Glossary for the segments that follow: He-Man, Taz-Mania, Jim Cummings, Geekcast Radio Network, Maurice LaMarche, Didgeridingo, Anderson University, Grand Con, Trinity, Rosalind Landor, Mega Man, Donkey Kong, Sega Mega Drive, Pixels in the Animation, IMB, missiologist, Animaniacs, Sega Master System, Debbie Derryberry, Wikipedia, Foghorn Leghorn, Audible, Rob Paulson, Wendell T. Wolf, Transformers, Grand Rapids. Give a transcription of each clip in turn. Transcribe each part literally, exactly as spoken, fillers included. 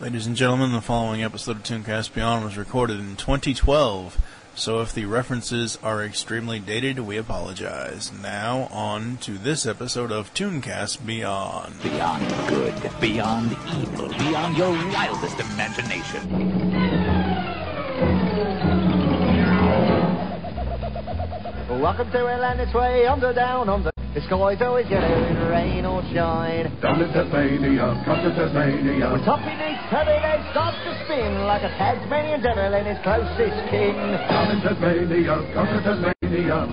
Ladies and gentlemen, the following episode of ToonCast Beyond was recorded in twenty twelve, so if the references are extremely dated, we apologize. Now, on to this episode of ToonCast Beyond. Beyond good, beyond evil, beyond your wildest imagination. Welcome to Atlantis way, under, down, under. The sky's always yellow, rain or shine. Down to Tasmania, come to Tasmania. We're topping each heavy and starts to spin like a Tasmanian devil in his closest kin. Down in Tasmania, come to Tasmania.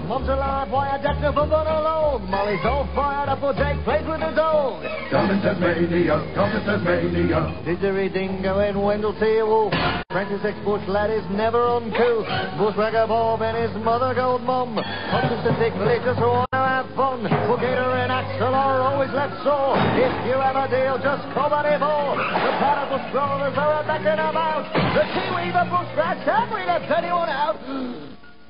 Mom's alive, why a death of a alone? Molly's all fired up or Jake plays with his own. Down in Tasmania, come to Tasmania. Didgeridingo and Wendell Teal. Prentice ex-bush lad is never uncouth. Bushwhacker Bob and his mother gold mum. Pontus and Dick Litters who want to have fun. Bull Gator and Axel are always left sore. If you have a deal, just call on him all. The Platypus rollers are back and about. The Kiwi, the bush rats, have we left anyone out?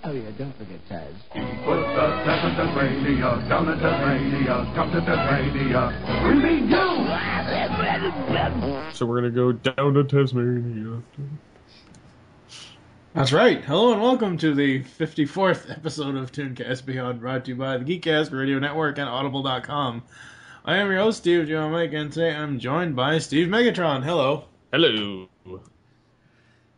Oh yeah, don't forget Taz. Put the Taz in Tasmania, down in Tasmania, come to Tasmania. We mean you! So we're gonna go down to Tasmania. That's right. Hello and welcome to the fifty-fourth episode of ToonCast Beyond, brought to you by the Geekcast Radio Network and audible dot com. I am your host, Steve John Mike, and today I'm joined by Steve Megatron. Hello. Hello.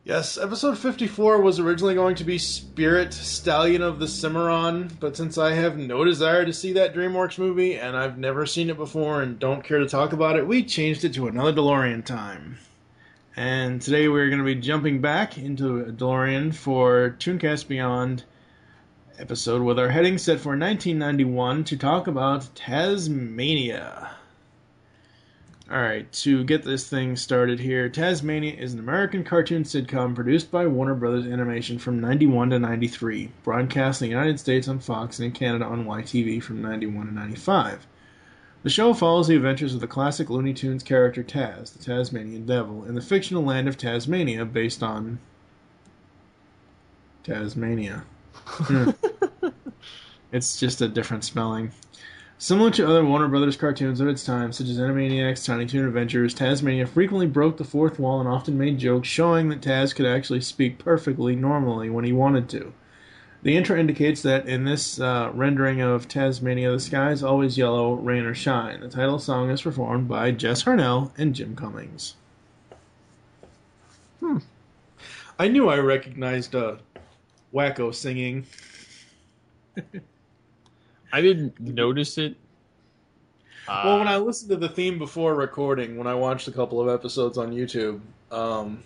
Yes, episode fifty-four was originally going to be Spirit, Stallion of the Cimarron, but since I have no desire to see that DreamWorks movie, and I've never seen it before and don't care to talk about it, we changed it to another DeLorean time. And today we're going to be jumping back into DeLorean for ToonCast Beyond episode with our heading set for nineteen ninety-one to talk about Taz-Mania. Alright, to get this thing started here, Taz-Mania is an American cartoon sitcom produced by Warner Brothers Animation from ninety-one to ninety-three, broadcast in the United States on Fox and in Canada on Y T V from ninety-one to ninety-five. The show follows the adventures of the classic Looney Tunes character Taz, the Tasmanian Devil, in the fictional land of Tasmania based on Taz-Mania. It's just a different spelling. Similar to other Warner Brothers cartoons of its time, such as Animaniacs, Tiny Toon Adventures, Taz-Mania frequently broke the fourth wall and often made jokes showing that Taz could actually speak perfectly normally when he wanted to. The intro indicates that in this uh, rendering of Taz-Mania, the sky is always yellow, rain or shine. The title song is performed by Jess Harnell and Jim Cummings. Hmm. I knew I recognized uh, Wacko singing. I didn't notice it. Uh, well, when I listened to the theme before recording, when I watched a couple of episodes on YouTube, um,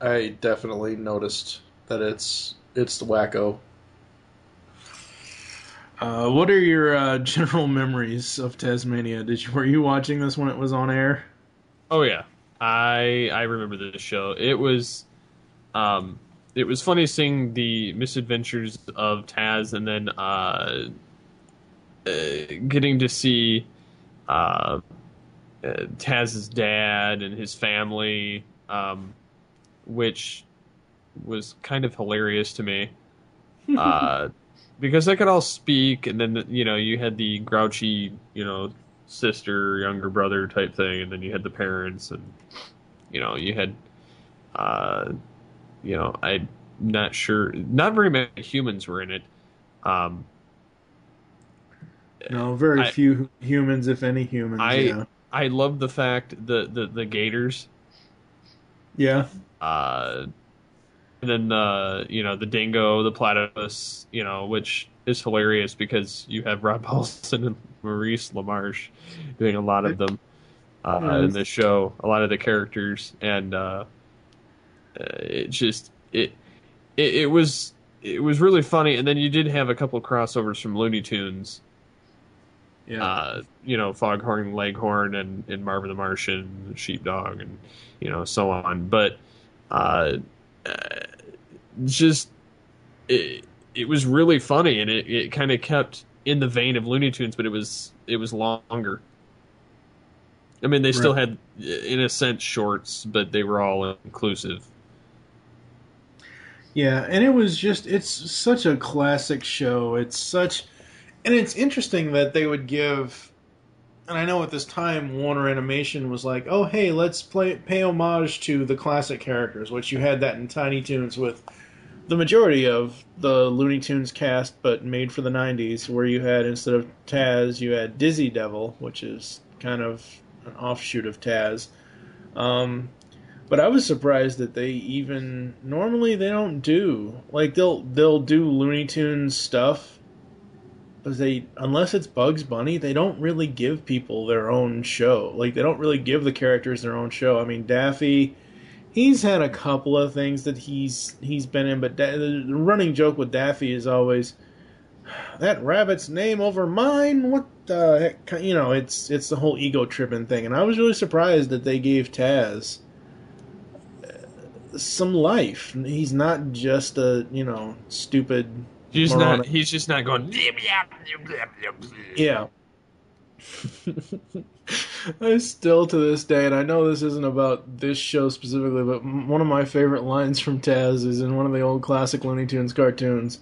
I definitely noticed that it's it's the Wacko. Uh, what are your uh, general memories of Taz-Mania? Did you, were you watching this when it was on air? Oh yeah, I I remember this show. It was, um, it was funny seeing the misadventures of Taz, and then uh, uh, getting to see uh, uh, Taz's dad and his family, um, which was kind of hilarious to me. Uh, Because they could all speak, and then, you know, you had the grouchy, you know, sister, younger brother type thing, and then you had the parents, and, you know, you had, uh, you know, I'm not sure, not very many humans were in it. Um, no, very I, few humans, if any humans, I, yeah. I love the fact that the, the gators Yeah. Uh, and then, uh, you know, the dingo, the platypus, you know, which is hilarious because you have Rob Paulson and Maurice LaMarche doing a lot of them uh, nice. in this show, a lot of the characters. And uh, it just, it, it, it was... It was really funny, and then you did have a couple of crossovers from Looney Tunes. Yeah, uh, you know, Foghorn Leghorn and, and Marvin the Martian, Sheepdog, and you know, so on. But uh, just it, it was really funny, and it, it kind of kept in the vein of Looney Tunes, but it was it was longer. I mean, they right. still had, in a sense, shorts, but they were all inclusive. Yeah, and it was just, it's such a classic show. It's such, and it's interesting that they would give, and I know at this time Warner Animation was like, oh, hey, let's play, pay homage to the classic characters, which you had that in Tiny Toons with the majority of the Looney Tunes cast, but made for the nineties, where you had, instead of Taz, you had Dizzy Devil, which is kind of an offshoot of Taz. Um... But I was surprised that they even, normally they don't do, like they'll they'll do Looney Tunes stuff, because they, unless it's Bugs Bunny, they don't really give people their own show. Like they don't really give the characters their own show. I mean, Daffy, he's had a couple of things that he's he's been in, but da- the running joke with Daffy is always, that rabbit's name over mine, what the heck, you know, it's it's the whole ego tripping thing. And I was really surprised that they gave Taz some life. He's not just a, you know, stupid. He's moronic. not. He's just not going. Yeah. I still to this day, and I know this isn't about this show specifically, but one of my favorite lines from Taz is in one of the old classic Looney Tunes cartoons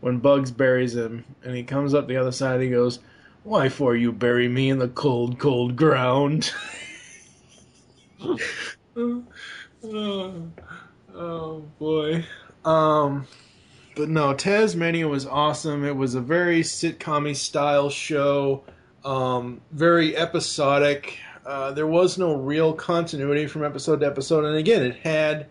when Bugs buries him, and he comes up the other side. And he goes, "Why for you bury me in the cold, cold ground?" Oh, oh boy. Um, but no, Taz-Mania was awesome. It was a very sitcom-y style show, um, very episodic. Uh, there was no real continuity from episode to episode, and again, it had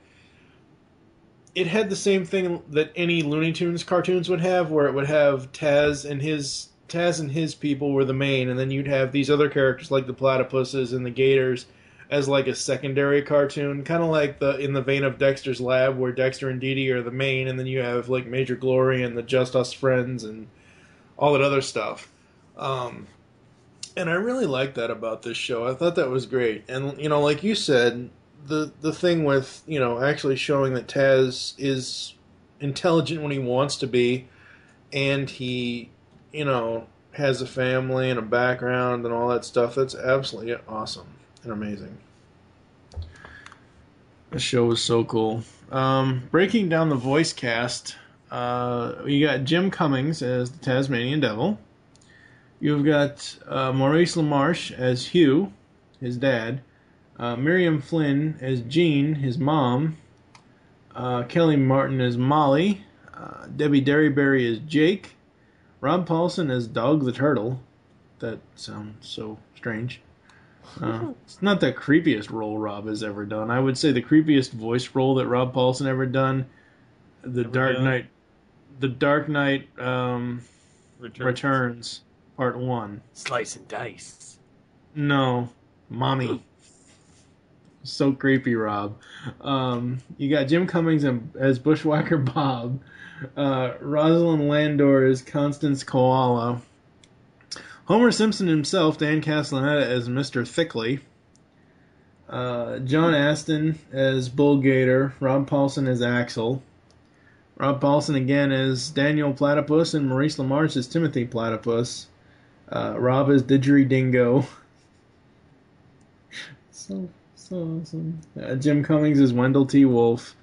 it had the same thing that any Looney Tunes cartoons would have, where it would have Taz and his Taz and his people were the main, and then you'd have these other characters like the platypuses and the gators as like a secondary cartoon, kind of like the in the vein of Dexter's Lab, where Dexter and Dee Dee are the main, and then you have like Major Glory and the Just Us Friends and all that other stuff. Um, and I really liked that about this show. I thought that was great. And, you know, like you said, the the thing with, you know, actually showing that Taz is intelligent when he wants to be, and he, you know, has a family and a background and all that stuff, that's absolutely awesome and amazing. The show was so cool. Um, breaking down the voice cast, uh, you got Jim Cummings as the Tasmanian Devil. You've got uh, Maurice LaMarche as Hugh, his dad. Uh, Miriam Flynn as Jean, his mom. Uh, Kelly Martin as Molly. Uh, Debbie Derryberry as Jake. Rob Paulson as Dog the Turtle. That sounds so strange. Uh, it's not the creepiest role Rob has ever done. I would say the creepiest voice role that Rob Paulson ever done, the ever Dark done. Knight, the Dark Knight um, Returns. Returns Part One. Slice and dice. No, mommy. So creepy, Rob. Um, you got Jim Cummings as Bushwhacker Bob. Uh, Rosalind Landor as Constance Koala. Homer Simpson himself, Dan Castellaneta, as Mister Thickly. Uh, John Aston as Bull Gator. Rob Paulson as Axel. Rob Paulson again as Daniel Platypus, and Maurice LaMarche as Timothy Platypus. Uh, Rob as Didgeridingo. so, so awesome. Uh, Jim Cummings as Wendell T. Wolfe.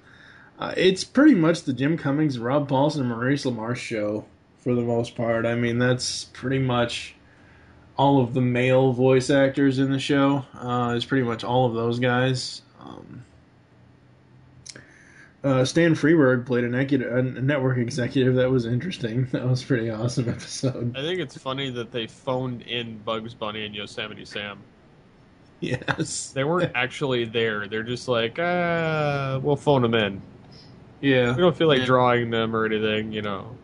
Uh, it's pretty much the Jim Cummings, Rob Paulson, and Maurice LaMarche show for the most part. I mean, that's pretty much all of the male voice actors in the show. Uh, it's pretty much all of those guys. Um, uh, Stan Freberg played an ecu- a network executive. That was interesting. That was a pretty awesome episode. I think it's funny that they phoned in Bugs Bunny and Yosemite Sam. Yes. They weren't actually there. They're just like, ah, we'll phone them in. Yeah. We don't feel like yeah. drawing them or anything, you know.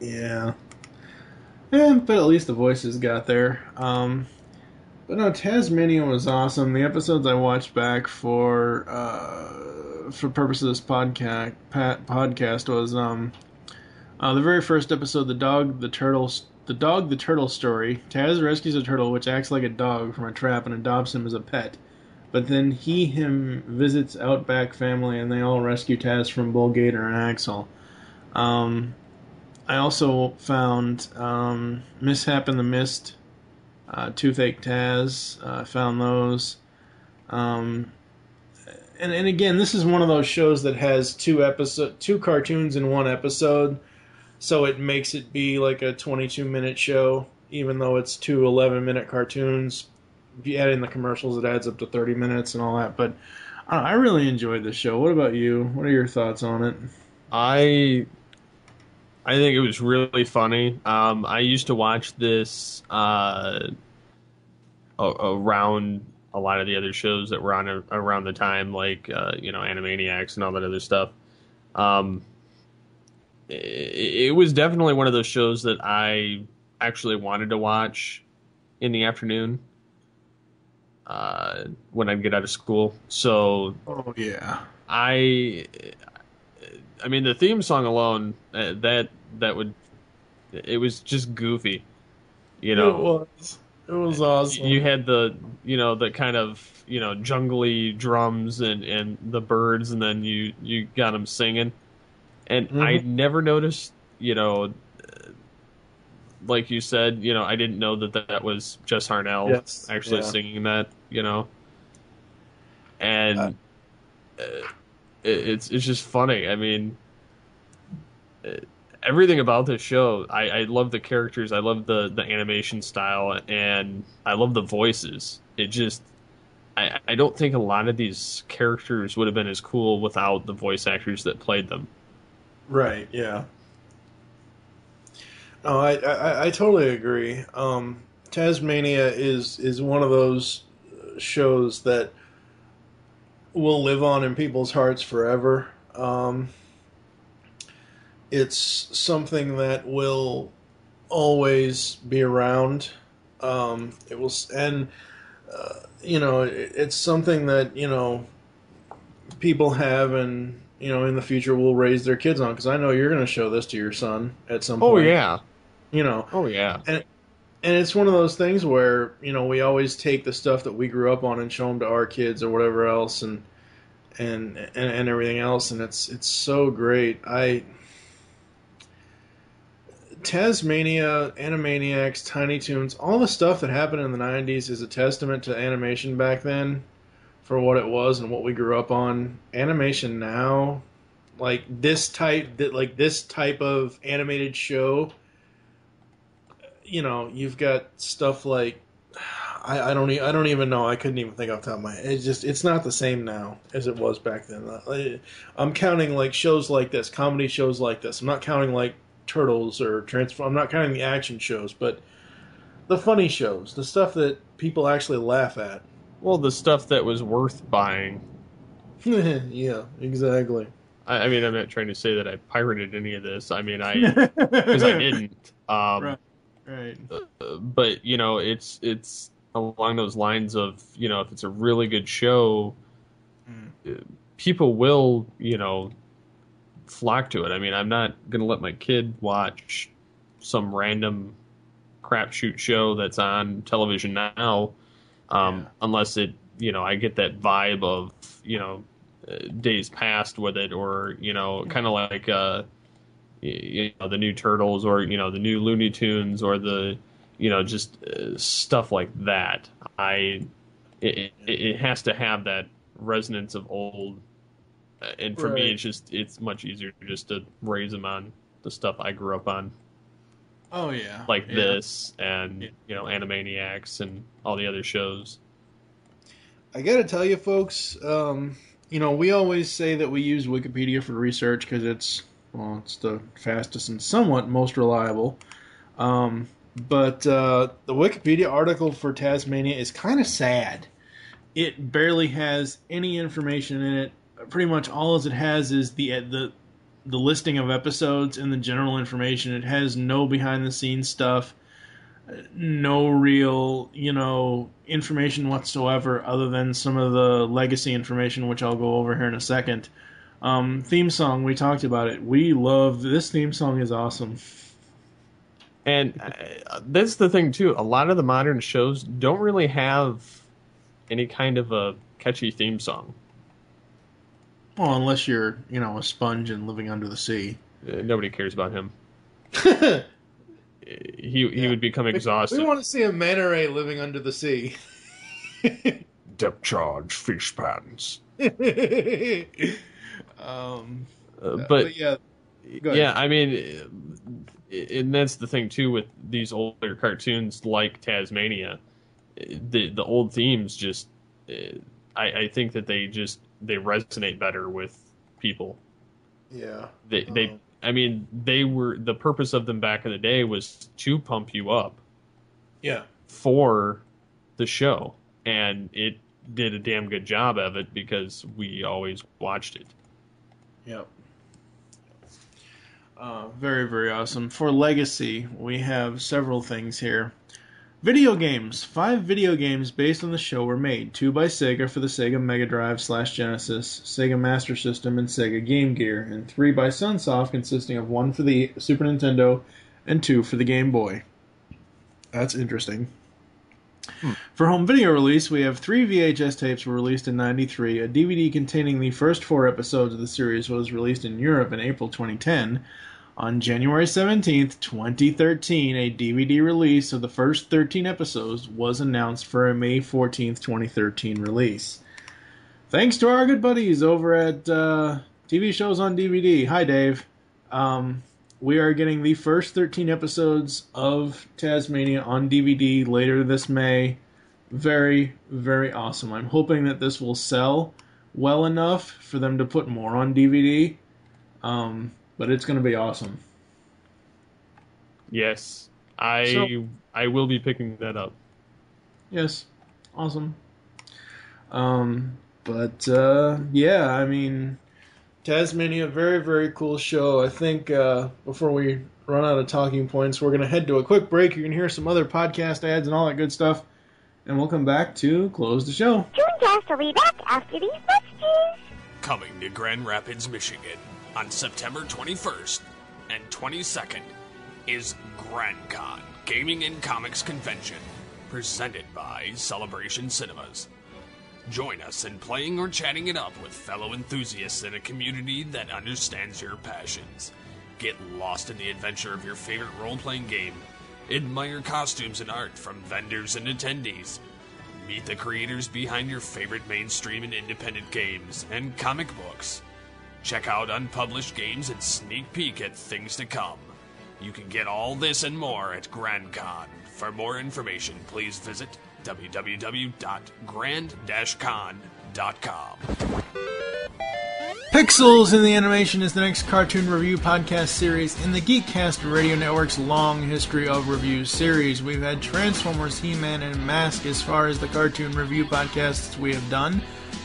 Yeah. Yeah, but at least the voices got there. Um, but no, Taz-Mania was awesome. The episodes I watched back for uh, for purposes of this podca- pat- podcast was um, uh, the very first episode, the dog, the turtle, the dog, the turtle story. Taz rescues a turtle which acts like a dog from a trap and adopts him as a pet. But then he him visits Outback family and they all rescue Taz from Bull Gator and Axel. Um, I also found um, Mishap in the Mist, uh, Toothache Taz, uh, found those. Um, and, and again, this is one of those shows that has two episode, two cartoons in one episode, so it makes it be like a twenty-two minute show, even though it's two eleven minute cartoons. If you add in the commercials, it adds up to thirty minutes and all that. But I, I really enjoyed this show. What about you? What are your thoughts on it? I... I think it was really funny. Um, I used to watch this uh, around a lot of the other shows that were on around the time, like uh, you know, Animaniacs and all that other stuff. Um, it, it was definitely one of those shows that I actually wanted to watch in the afternoon uh, when I get out of school. So, oh yeah, I. I mean, the theme song alone, uh, that that would, it was just goofy, you know. It was, it was awesome. You had the, you know, the kind of, you know, jungly drums and, and the birds, and then you, you got them singing. And mm-hmm. I never noticed, you know, like you said, you know, I didn't know that that was Jess Harnell yes. actually yeah. singing that, you know. And... Uh. Uh, It's it's just funny. I mean, everything about this show. I, I love the characters. I love the, the animation style, and I love the voices. It just, I, I don't think a lot of these characters would have been as cool without the voice actors that played them. Right. Yeah. No, I I, I totally agree. Um, Taz-Mania is is one of those shows that will live on in people's hearts forever. Um, it's something that will always be around. Um, it will, and uh, you know, it, it's something that, you know, people have, and you know, in the future will raise their kids on. Because I know you're going to show this to your son at some point. Oh yeah, you know. Oh yeah, and and it's one of those things where, you know, we always take the stuff that we grew up on and show them to our kids or whatever else, and and and, and everything else, and it's it's so great. I Taz-Mania, Animaniacs, Tiny Toons, all the stuff that happened in the nineties is a testament to animation back then for what it was and what we grew up on. Animation now, like this type that like this type of animated show. You know, you've got stuff like I, I don't e- I don't even know. I couldn't even think off the top of my head. It's just it's not the same now as it was back then. I, I'm counting like shows like this, comedy shows like this. I'm not counting like Turtles or Transform. I'm not counting the action shows, but the funny shows, the stuff that people actually laugh at. Well, the stuff that was worth buying. Yeah, exactly. I, I mean, I'm not trying to say that I pirated any of this. I mean, I because I didn't. Um, right. Right, uh, but you know, it's it's along those lines of, you know, if it's a really good show, mm. people will, you know, flock to it. I mean, I'm not gonna let my kid watch some random crapshoot show that's on television now, um, yeah. unless it, you know, I get that vibe of, you know, uh, days past with it, or you know, kind of like. Uh, You know, the new Turtles, or you know, the new Looney Tunes, or the, you know, just uh, stuff like that. I it, it, it has to have that resonance of old, and for right. me, it's just it's much easier just to raise them on the stuff I grew up on. Oh yeah, like yeah. this, and yeah. you know, Animaniacs and all the other shows. I gotta tell you, folks, um, you know, we always say that we use Wikipedia for research because it's. Well, it's the fastest and somewhat most reliable. Um, But uh, the Wikipedia article for Taz-Mania is kind of sad. It barely has any information in it. Pretty much all it has is the the the listing of episodes and the general information. It has no behind-the-scenes stuff, no real, you know, information whatsoever other than some of the legacy information, which I'll go over here in a second. Um, theme song, we talked about it. We love... This theme song is awesome. And uh, that's the thing, too. A lot of the modern shows don't really have any kind of a catchy theme song. Well, unless you're, you know, a sponge and living under the sea. Uh, nobody cares about him. he he yeah. would become exhausted. We, we want to see a manta ray living under the sea. Depth charge, fish pants. um, uh, but, but yeah, yeah, I mean, and that's the thing too with these older cartoons like Taz-Mania. The the old themes just, I I think that they just. They resonate better with people. Yeah. They, they, um, I mean, they were, the purpose of them back in the day was to pump you up. Yeah. For the show. And it did a damn good job of it because we always watched it. Yep. Uh, very, very awesome. For Legacy, we have several things here. Video games. Five video games based on the show were made. Two by Sega for the Sega Mega Drive slash Genesis, Sega Master System, and Sega Game Gear. And three by Sunsoft, consisting of one for the Super Nintendo and two for the Game Boy. That's interesting. Hmm. For home video release, we have three V H S tapes were released in ninety-three. A D V D containing the first four episodes of the series was released in Europe in April twenty ten. On January seventeenth, twenty thirteen, a D V D release of the first thirteen episodes was announced for a May fourteenth, twenty thirteen release. Thanks to our good buddies over at uh, T V Shows on D V D. Hi, Dave. Um, we are getting the first thirteen episodes of Taz-Mania on D V D later this May. Very, very awesome. I'm hoping that this will sell well enough for them to put more on D V D. Um... But it's going to be awesome. Yes. I so, I will be picking that up. Yes. Awesome. Um, but, uh, yeah, I mean, Taz-Mania, very, very cool show. I think uh, before we run out of talking points, we're going to head to a quick break. You're going to hear some other podcast ads and all that good stuff. And we'll come back to close the show. ToonCast will be back after these messages. Coming to Grand Rapids, Michigan. On September twenty-first and twenty-second is Grand Con Gaming and Comics Convention, presented by Celebration Cinemas. Join us in playing or chatting it up with fellow enthusiasts in a community that understands your passions. Get lost in the adventure of your favorite role-playing game. Admire costumes and art from vendors and attendees. Meet the creators behind your favorite mainstream and independent games and comic books. Check out unpublished games and sneak peek at things to come. You can get all this and more at Grand Con. For more information, please visit w w w dot grand dash con dot com. Pixels in the Animation is the next cartoon review podcast series in the Geekcast Radio Network's long history of reviews series. We've had Transformers, He-Man, and Mask as far as the cartoon review podcasts we have done.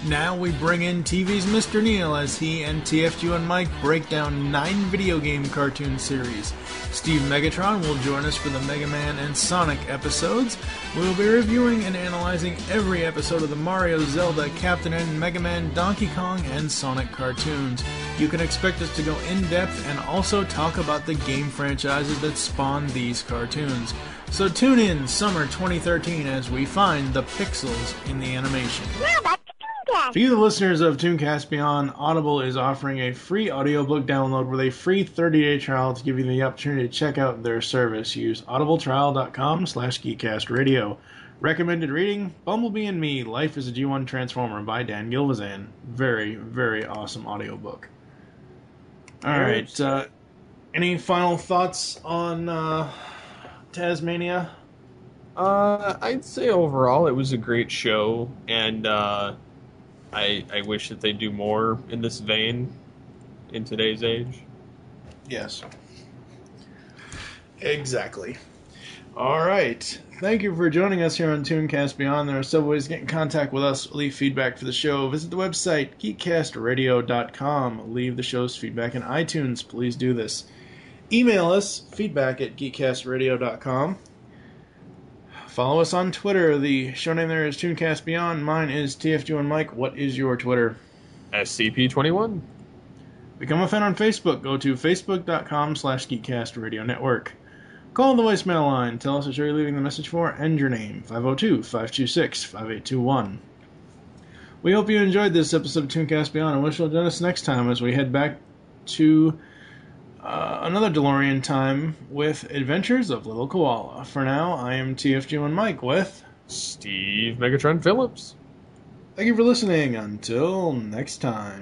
Now we bring in T V's Mister Neil as he and T F Q and Mike break down nine video game cartoon series. Steve Megatron will join us for the Mega Man and Sonic episodes. We will be reviewing and analyzing every episode of the Mario, Zelda, Captain N, Mega Man, Donkey Kong, and Sonic cartoons. You can expect us to go in-depth and also talk about the game franchises that spawned these cartoons. So tune in summer twenty thirteen as we find the pixels in the animation. For you, the listeners of ToonCast Beyond, Audible is offering a free audiobook download with a free thirty-day trial to give you the opportunity to check out their service. Use audibletrial.com slash geekcastradio. Recommended reading, Bumblebee and Me, Life as a G one Transformer by Dan Gilvezan. Very, very awesome audiobook. All right. Uh, any final thoughts on uh, Taz-Mania? Uh, I'd say overall it was a great show, and... Uh, I, I wish that they do more in this vein in today's age. Yes. Exactly. All right. Thank you for joining us here on ToonCast Beyond. There are several ways to get in contact with us. Leave feedback for the show. Visit the website, geek cast radio dot com. Leave the show's feedback in iTunes. Please do this. Email us, feedback at geek cast radio dot com. Follow us on Twitter. The show name there is ToonCast Beyond. Mine is T F G and Mike. What is your Twitter? S C P twenty-one. Become a fan on Facebook. Go to facebook dot com slash geek cast radio network. Call the voicemail line. Tell us what you're leaving the message for and your name. five oh two, five two six, five eight two one. We hope you enjoyed this episode of ToonCast Beyond and wish you'll join us next time as we head back to uh, another DeLorean time with Adventures of Little Koala. For now, I am T F G one Mike with Steve Megatron Phillips. Thank you for listening. Until next time.